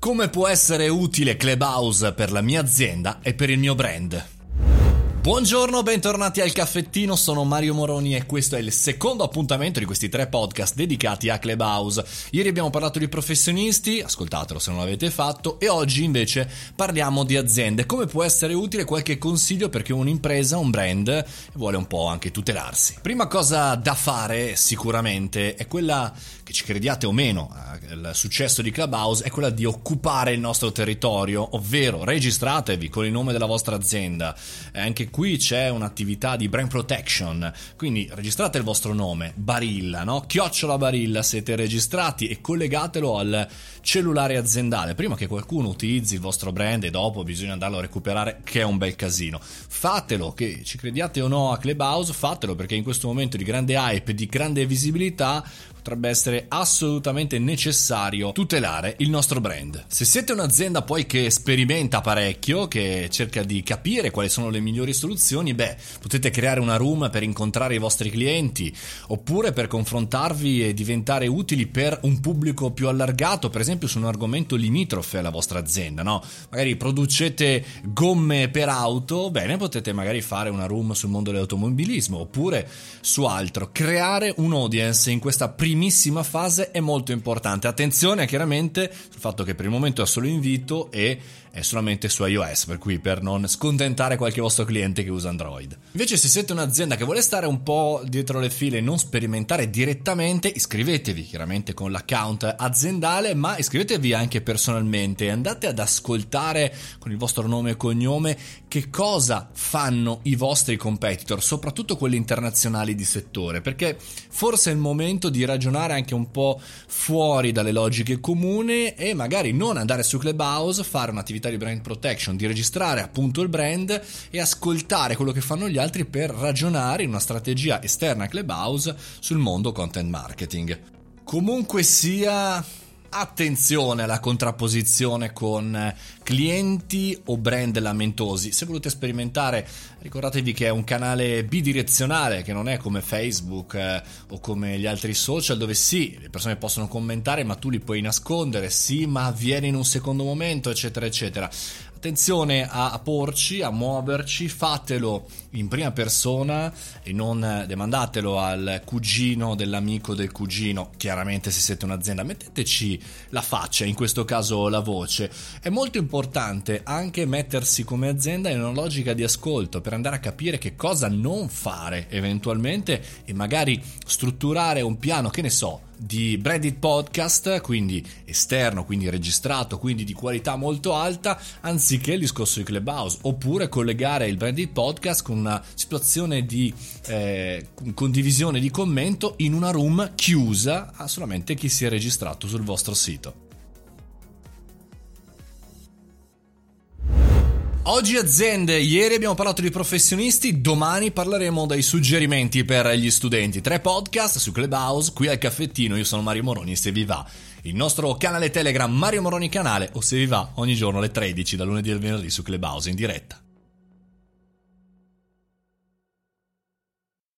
Come può essere utile Clubhouse per la mia azienda e per il mio brand? Buongiorno, bentornati al caffettino, sono Mario Moroni e questo è il secondo appuntamento di questi tre podcast dedicati a Clubhouse. Ieri abbiamo parlato di professionisti, ascoltatelo se non l'avete fatto, e oggi invece parliamo di aziende. Come può essere utile qualche consiglio perché un'impresa, un brand, vuole un po' anche tutelarsi. Prima cosa da fare sicuramente è quella, che ci crediate o meno, il successo di Clubhouse, è quella di occupare il nostro territorio, ovvero registratevi con il nome della vostra azienda. Anche qui c'è un'attività di brand protection, quindi registrate il vostro nome, Barilla, no? @Barilla, siete registrati e collegatelo al cellulare aziendale prima che qualcuno utilizzi il vostro brand e dopo bisogna andarlo a recuperare, che è un bel casino. Fatelo, che ci crediate o no a Clubhouse, fatelo, perché in questo momento di grande hype, di grande visibilità, potrebbe essere assolutamente necessario tutelare il nostro brand. Se siete un'azienda poi che sperimenta parecchio, che cerca di capire quali sono le migliori soluzioni, potete creare una room per incontrare i vostri clienti, oppure per confrontarvi e diventare utili per un pubblico più allargato, per esempio su un argomento limitrofe alla vostra azienda, no? Magari producete gomme per auto, potete magari fare una room sul mondo dell'automobilismo, oppure su altro. Creare un audience in questa primissima fase è molto importante. Attenzione chiaramente sul fatto che per il momento è solo invito e è solamente su iOS, per cui per non scontentare qualche vostro cliente che usa Android. Invece se siete un'azienda che vuole stare un po' dietro le file e non sperimentare direttamente, iscrivetevi chiaramente con l'account aziendale, ma iscrivetevi anche personalmente, andate ad ascoltare con il vostro nome e cognome che cosa fanno i vostri competitor, soprattutto quelli internazionali di settore, perché forse è il momento di ragionare anche un po' fuori dalle logiche comuni e magari non andare su Clubhouse, fare un'attività di brand protection, di registrare appunto il brand e ascoltare quello che fanno gli altri per ragionare in una strategia esterna a Clubhouse sul mondo content marketing. Comunque sia, attenzione alla contrapposizione con clienti o brand lamentosi. Se volete sperimentare, ricordatevi che è un canale bidirezionale, che non è come Facebook o come gli altri social, dove sì, le persone possono commentare ma tu li puoi nascondere, sì ma avviene in un secondo momento, eccetera eccetera. Attenzione a porci, a muoverci, fatelo in prima persona e non demandatelo al cugino dell'amico del cugino. Chiaramente se siete un'azienda metteteci la faccia, in questo caso la voce. È molto importante anche mettersi come azienda in una logica di ascolto per andare a capire che cosa non fare eventualmente e magari strutturare un piano, che ne so, di branded podcast, quindi esterno, quindi registrato, quindi di qualità molto alta, anziché il discorso di Clubhouse, oppure collegare il branded podcast con una situazione di condivisione di commento in una room chiusa a solamente chi si è registrato sul vostro sito. Oggi aziende, ieri abbiamo parlato di professionisti, domani parleremo dei suggerimenti per gli studenti. Tre podcast su Clubhouse, qui al caffettino, io sono Mario Moroni, se vi va il nostro canale Telegram Mario Moroni Canale, o se vi va ogni giorno alle 13 da lunedì al venerdì su Clubhouse in diretta.